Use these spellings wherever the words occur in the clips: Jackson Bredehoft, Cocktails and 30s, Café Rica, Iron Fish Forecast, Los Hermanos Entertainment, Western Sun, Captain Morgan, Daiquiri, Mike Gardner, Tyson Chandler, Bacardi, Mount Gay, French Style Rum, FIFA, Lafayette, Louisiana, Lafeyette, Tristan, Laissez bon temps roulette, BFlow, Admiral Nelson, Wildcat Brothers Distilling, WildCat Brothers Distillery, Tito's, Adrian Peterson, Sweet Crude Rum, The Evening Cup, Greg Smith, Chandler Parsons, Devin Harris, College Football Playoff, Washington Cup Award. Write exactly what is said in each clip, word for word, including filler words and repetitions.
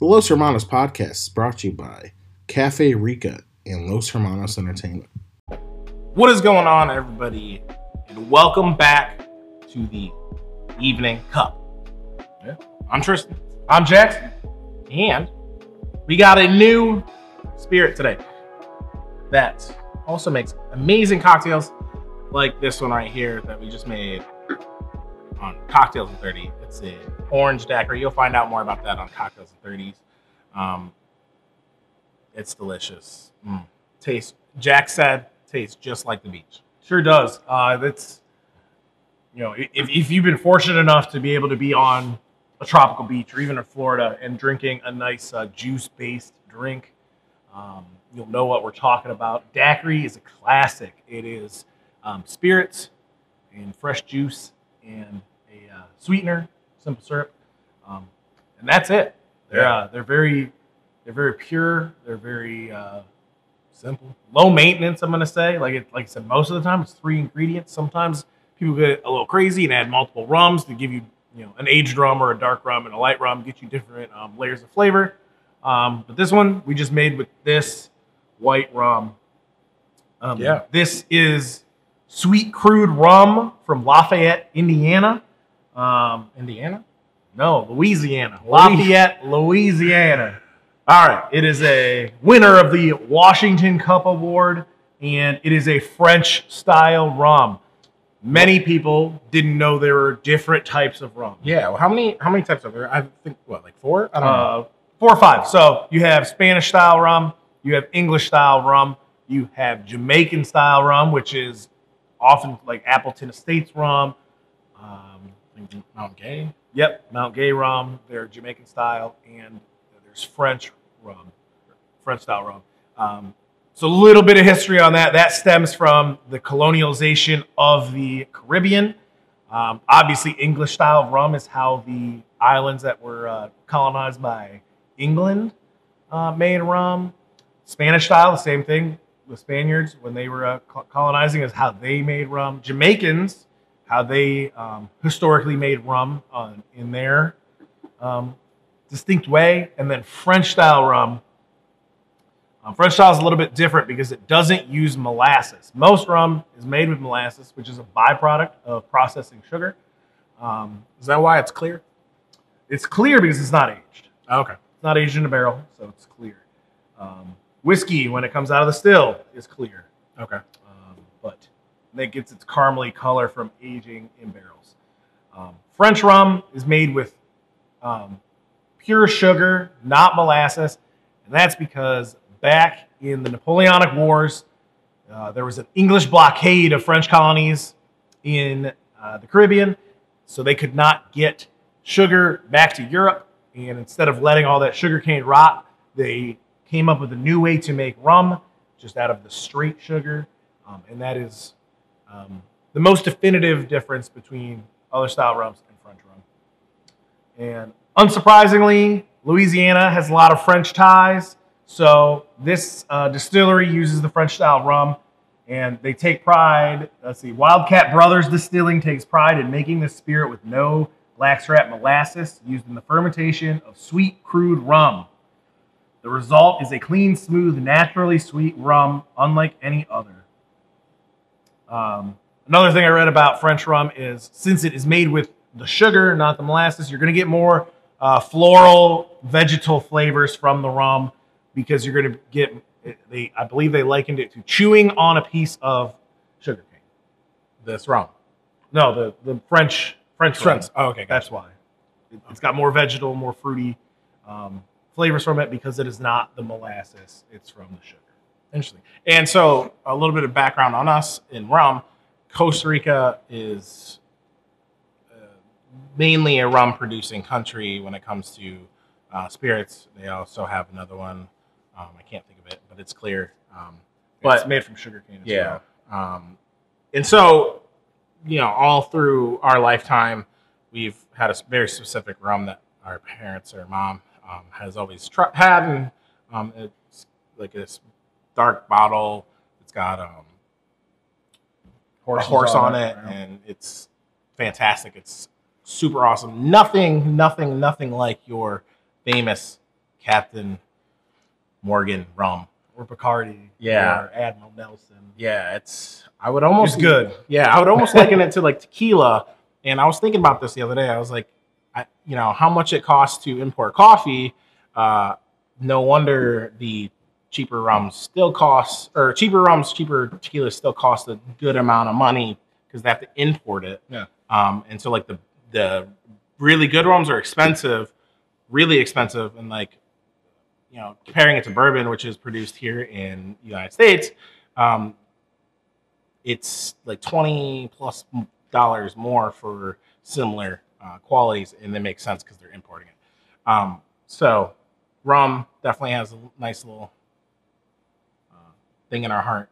The Los Hermanos podcast is brought to you by Café Rica and Los Hermanos Entertainment. What is going on, everybody? And welcome back to the Evening Cup. Yeah. I'm Tristan. I'm Jackson. And we got a new spirit today that also makes amazing cocktails like this one right here that we just made on Cocktails and thirties. It's an orange daiquiri. You'll find out more about that on Cocktails and thirties. Um, it's delicious. Mm. Tastes, Jack said, tastes just like the beach. Sure does. Uh, it's, you know, if, if you've been fortunate enough to be able to be on a tropical beach or even in Florida and drinking a nice uh, juice-based drink, um, you'll know what we're talking about. Daiquiri is a classic. It is um, spirits and fresh juice and a uh, sweetener, simple syrup, um, and that's it. They're yeah. uh, they're very they're very pure. They're very uh, simple, low maintenance. I'm gonna say, like it, like I said, most of the time it's three ingredients. Sometimes people get a little crazy and add multiple rums to give you you know an aged rum or a dark rum and a light rum, get you different um, layers of flavor. Um, but this one we just made with this white rum. Um, yeah, this is Sweet Crude Rum from Lafayette, Indiana. Um, Indiana? No, Louisiana. Lafayette, Louisiana. All right. It is a winner of the Washington Cup Award, and it is a French-style rum. Many people didn't know there were different types of rum. Yeah. Well, how many How many types of there? I think, what, like four? I don't uh, know. Four or five. So you have Spanish-style rum. You have English-style rum. You have Jamaican-style rum, which is often like Appleton Estates rum, um, Mount Gay. Yep, Mount Gay rum. They're Jamaican style, and there's French rum, French style rum. Um, so a little bit of history on that. That stems from the colonialization of the Caribbean. Um, obviously, English style rum is how the islands that were uh, colonized by England uh, made rum. Spanish style, the same thing. The Spaniards, when they were uh, colonizing, is how they made rum. Jamaicans, how they um, historically made rum uh, in their um, distinct way. And then French style rum. Um, French style is a little bit different because it doesn't use molasses. Most rum is made with molasses, which is a byproduct of processing sugar. Um, is that why it's clear? It's clear because it's not aged. Okay. It's not aged in a barrel, so it's clear. Um, Whiskey, when it comes out of the still, is clear. Okay. Um, but that gets its caramely color from aging in barrels. Um, French rum is made with um, pure sugar, not molasses. And that's because back in the Napoleonic Wars, uh, there was an English blockade of French colonies in uh, the Caribbean. So they could not get sugar back to Europe. And instead of letting all that sugar cane rot, they came up with a new way to make rum, just out of the straight sugar. Um, and that is um, the most definitive difference between other style rums and French rum. And unsurprisingly, Louisiana has a lot of French ties. So this uh, distillery uses the French style rum, and they take pride. Let's see, Wildcat Brothers Distilling takes pride in making this spirit with no blackstrap molasses used in the fermentation of sweet crude rum. The result is a clean, smooth, naturally sweet rum, unlike any other. Um, another thing I read about French rum is since it is made with the sugar, not the molasses, you're going to get more uh, floral, vegetal flavors from the rum because you're going to get, they, I believe they likened it to chewing on a piece of sugar cane. This rum? No, the, the French French French. Rum. Oh, okay. Gotcha. That's why. It, okay. It's got more vegetal, more fruity um flavors from it because it is not the molasses, it's from the sugar. Interesting. And so a little bit of background on us in rum. Costa Rica is uh, mainly a rum producing country when it comes to uh, spirits. They also have another one. Um, I can't think of it, but it's clear. Um, but, it's made from sugar cane as yeah. well. Um, and so, you know, all through our lifetime, we've had a very specific rum that our parents or mom Um, has always tried, had, and um, it's like this dark bottle. It's got um, horse, horse on, on it, it and it's fantastic. It's super awesome. Nothing, nothing, nothing like your famous Captain Morgan rum. Or Bacardi. Yeah. Or Admiral Nelson. Yeah, it's, I would almost. It's good. Yeah, I would almost liken it to like tequila. And I was thinking about this the other day. I was like, I, you know, how much it costs to import coffee. Uh, no wonder the cheaper rums still cost, or cheaper rums, cheaper tequila still cost a good amount of money because they have to import it. Yeah. Um, and so like the, the really good rums are expensive, really expensive. And like, you know, comparing it to bourbon, which is produced here in the United States, um, it's like twenty plus dollars more for similar uh, qualities, and that makes sense because they're importing it. Um, so rum definitely has a nice little uh, thing in our heart,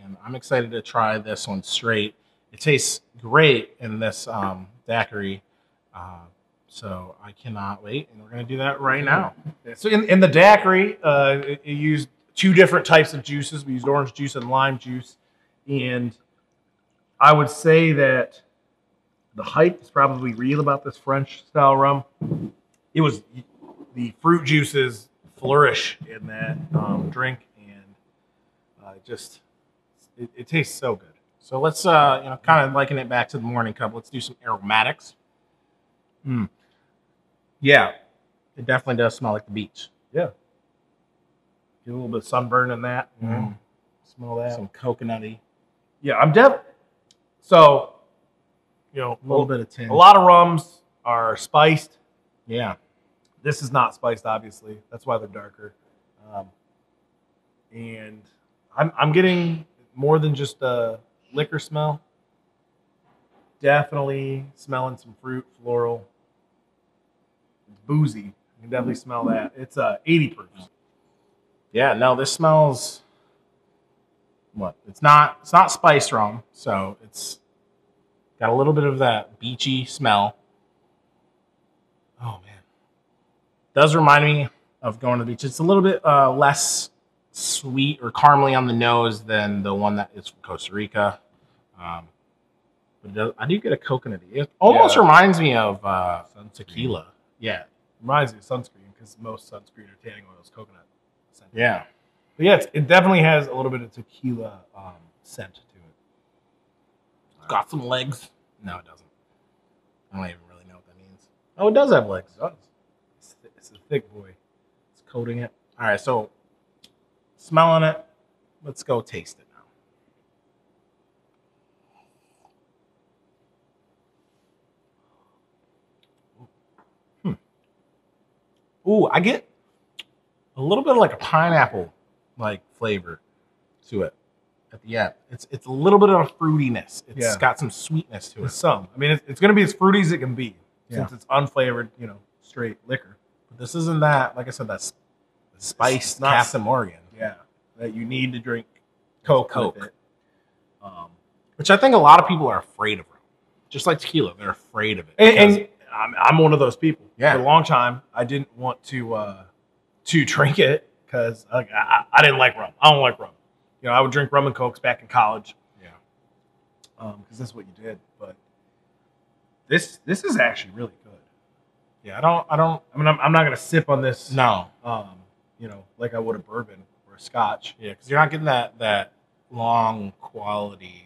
and I'm excited to try this one straight. It tastes great in this um, daiquiri. Uh, So I cannot wait, and we're going to do that right now. So in, in the daiquiri, uh, it, it used two different types of juices. We used orange juice and lime juice, and I would say that the hype is probably real about this French-style rum. It was the fruit juices flourish in that um, drink, and uh, just it, it tastes so good. So let's uh, you know, kind of liken it back to the morning cup. Let's do some aromatics. Hmm. Yeah, it definitely does smell like the beach. Yeah. Get a little bit of sunburn in that. Mm. Smell that. Some coconutty. Yeah, I'm def. So, you know, a little bit of tin. A lot of rums are spiced. Yeah. This is not spiced, obviously. That's why they're darker. Um, and I'm I'm getting more than just a liquor smell. Definitely smelling some fruit, floral. Boozy. You can definitely smell that. It's uh, eighty proof. Yeah, no, this smells, what? It's not it's not spice rum, so it's got a little bit of that beachy smell. Oh, man. Does remind me of going to the beach. It's a little bit uh, less sweet or caramely on the nose than the one that is from Costa Rica. Um, but does, I do get a coconutty. It almost yeah. reminds me of uh, tequila. Yeah, reminds me of sunscreen because most sunscreen or tanning oil is coconut scent. Yeah, but yeah, it's, it definitely has a little bit of tequila um, scent to it. It's got some legs. No, it doesn't. I don't even really know what that means. Oh, it does have legs. It does. It's, th it's a thick boy. It's coating it. All right, so smelling it. Let's go taste it now. Ooh, I get a little bit of like a pineapple like flavor to it at the end. It's it's a little bit of a fruitiness. It's yeah. got some sweetness to it. It's some. I mean, it's, it's going to be as fruity as it can be yeah. since it's unflavored, you know, straight liquor. But this isn't that, like I said, that's spiced Captain Morgan. Yeah, that you need to drink Coke. Coke. With it. Um, Which I think a lot of people are afraid of. Just like tequila, they're afraid of it. And, and I'm, I'm one of those people. Yeah. For a long time, I didn't want to uh, to drink it because I, I, I didn't like rum. I don't like rum. You know, I would drink rum and Cokes back in college. Yeah. Because um, that's what you did. But this this is actually really good. Yeah. I don't. I don't. I mean, I'm, I'm not gonna sip on this. No. Um, you know, like I would a bourbon or a scotch. Yeah. Because you're not getting that that long quality.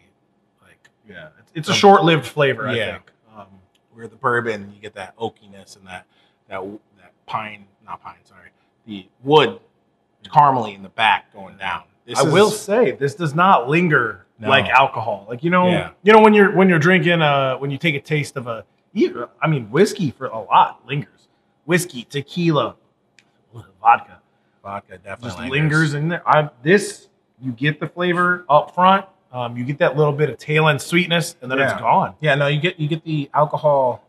Like yeah. It's, it's a short-lived flavor. Yeah. I think. Um, Where the bourbon, you get that oakiness and that that that pine, not pine, sorry, the wood caramely in the back going down. This I is, will say this does not linger no. like alcohol. Like you know, yeah. you know when you're when you're drinking, uh, when you take a taste of a, I mean, whiskey for a lot lingers. Whiskey, tequila, vodka, vodka definitely just lingers. lingers in there. I, this you get the flavor up front. Um, you get that little bit of tail end sweetness, and then yeah. it's gone. Yeah, no, you get you get the alcohol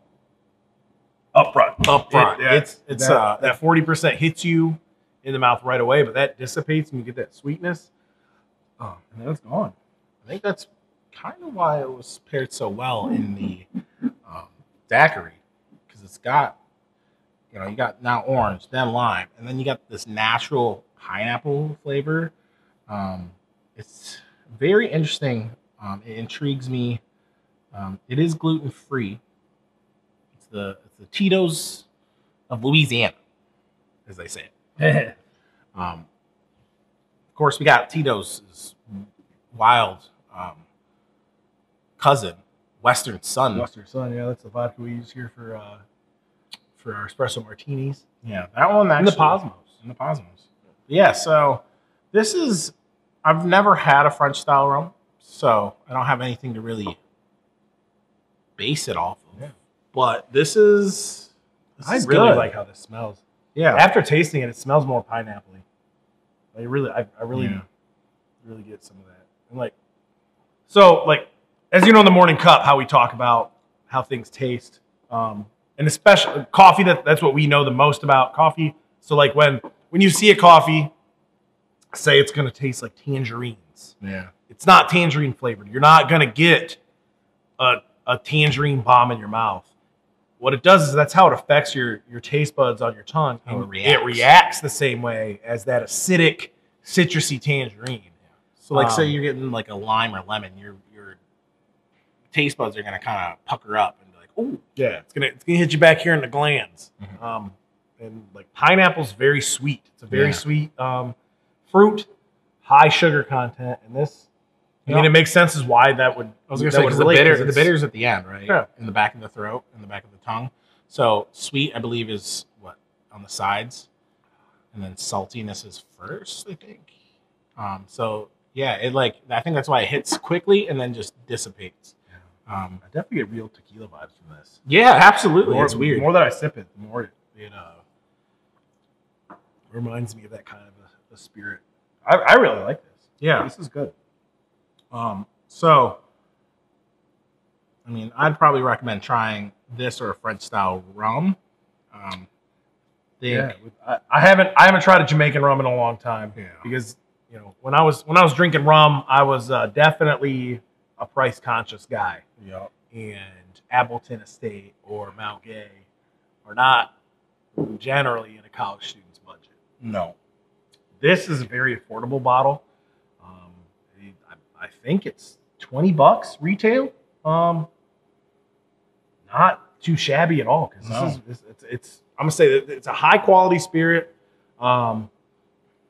up front. Up front. It, that, it's it's that, uh, that forty percent hits you in the mouth right away, but that dissipates, and you get that sweetness, oh, and then it's gone. I think that's kind of why it was paired so well in the um, daiquiri, because it's got you know you got now orange, then lime, and then you got this natural pineapple flavor. Um, it's very interesting. Um, it intrigues me. Um, it is gluten free. It's the, it's the Tito's of Louisiana, as they say it. um, of course, we got Tito's wild um, cousin, Western Sun. Western Sun, yeah, that's the vodka we use here for uh, for our espresso martinis. Yeah, that one actually. And the Posmos. And the Posmos. Yeah, so this is, I've never had a French style rum, so I don't have anything to really base it off of. Yeah. But this is, this I is really good. Like how this smells. Yeah. After tasting it, it smells more pineapple-y. I really, I, I really, yeah. really get some of that. And like, so like, as you know, in the Morning Cup, how we talk about how things taste, um, and especially coffee. That that's what we know the most about coffee. So like when when you see a coffee, say it's gonna taste like tangerines. Yeah, it's not tangerine flavored. You're not gonna get a a tangerine bomb in your mouth. What it does is that's how it affects your your taste buds on your tongue. How it reacts. It reacts the same way as that acidic, citrusy tangerine. So like, um, say you're getting like a lime or lemon, you're you're taste buds are gonna kind of pucker up and be like, oh yeah, it's gonna it's gonna hit you back here in the glands. Mm-hmm. Um, and like pineapple's very sweet. It's a very yeah. sweet um, fruit, high sugar content, and this. I mean, know, it makes sense as why that would. I was gonna say the bitter, the bitters at the end, right? Yeah. In the back of the throat, in the back of the tongue. So sweet, I believe, is what on the sides, and then saltiness is first, I think. Um, so yeah, it like I think that's why it hits quickly and then just dissipates. Um, I definitely get real tequila vibes from this. Yeah, absolutely. More, it's weird. The more that I sip it, the more it, it uh, reminds me of that kind of a, a spirit. I, I really like this. Yeah. This is good. Um, so, I mean, I'd probably recommend trying this or a French-style rum. Um, yeah. I, I haven't I haven't tried a Jamaican rum in a long time. Yeah. Because, you know, when I was when I was drinking rum, I was uh, definitely a price-conscious guy. Yep. And Appleton Estate or Mount Gay are not generally in a college student's budget. No. This is a very affordable bottle. Um, I, I think it's twenty bucks retail. Um, not too shabby at all. Cause no. this is, it's, it's, I'm gonna say that it's a high-quality spirit. Um,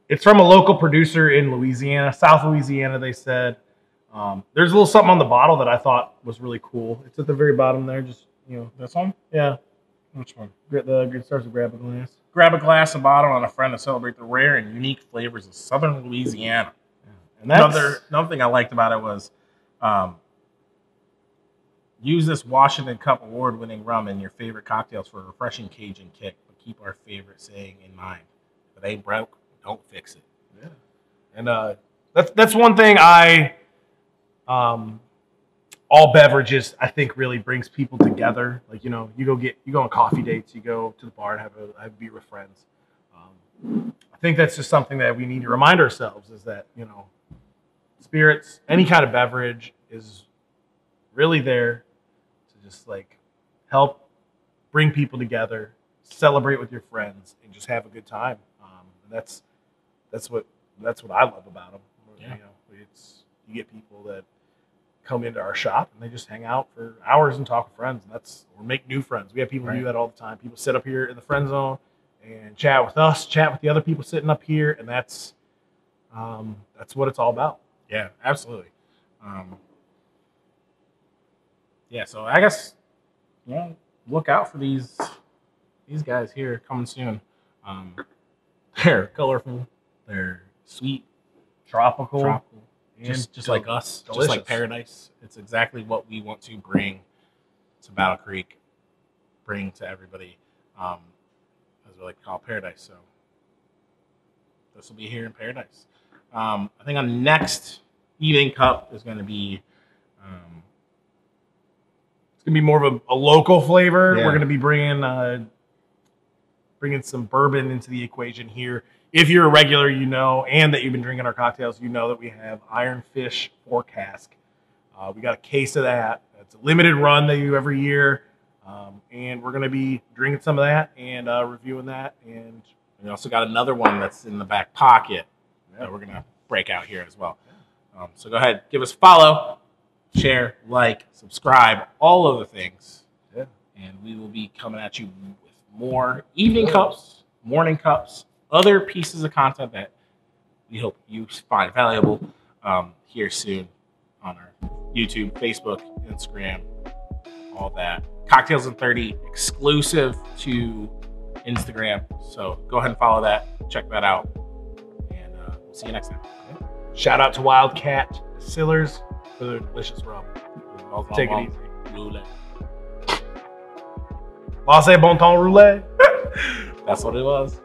it's from a local producer in Louisiana, South Louisiana, they said. Um, there's a little something on the bottle that I thought was really cool. It's at the very bottom there, just, you know. This one? Yeah. Which one? The Green Stars will grab a glass. Grab a glass, a bottle, and a friend to celebrate the rare and unique flavors of Southern Louisiana. Yeah. And that's... Another, another thing I liked about it was um, use this Washington Cup Award winning rum in your favorite cocktails for a refreshing Cajun kick, but keep our favorite saying in mind. If it ain't broke, don't fix it. Yeah. And uh, that's, that's one thing I... Um, all beverages, I think, really brings people together. Like, you know, you go get, you go on coffee dates, you go to the bar and have a, have a beer with friends. Um, I think that's just something that we need to remind ourselves is that, you know, spirits, any kind of beverage is really there to just like help bring people together, celebrate with your friends and just have a good time. Um, and that's, that's what, that's what I love about them. Yeah. You know, it's, you get people that come into our shop and they just hang out for hours and talk with friends, and that's or make new friends. We have people right. who do that all the time. People sit up here in the friend zone and chat with us, chat with the other people sitting up here, and that's um, that's what it's all about. Yeah, absolutely. Um, yeah, so I guess you know, look out for these these guys here coming soon. Um, they're colorful, they're sweet, tropical. tropical. Just, just like us, delicious. Just like Paradise. It's exactly what we want to bring to Battle Creek, bring to everybody, um, as we like to call Paradise. So this will be here in Paradise. Um, I think our next Evening Cup is going to be, um, it's going to be more of a, a local flavor. Yeah. We're going to be bringing, uh, bringing some bourbon into the equation here. If you're a regular, you know, and that you've been drinking our cocktails, you know that we have Iron Fish Forecast. Uh, we got a case of that. It's a limited run they do every year. Um, and we're going to be drinking some of that and uh, reviewing that. And we also got another one that's in the back pocket yeah. that we're going to break out here as well. Um, so go ahead, give us a follow, share, like, subscribe, all of the things. Yeah. And we will be coming at you with more Evening Cups, Morning Cups, other pieces of content that we hope you find valuable um, here soon on our YouTube, Facebook, Instagram, all that. Cocktails and thirty exclusive to Instagram. So go ahead and follow that, check that out, and uh, we'll see you next time. Okay? Shout out to Wildcat Distillers for their delicious rum. Take it easy. Roulette. Laissez bon temps roulette. That's what it was.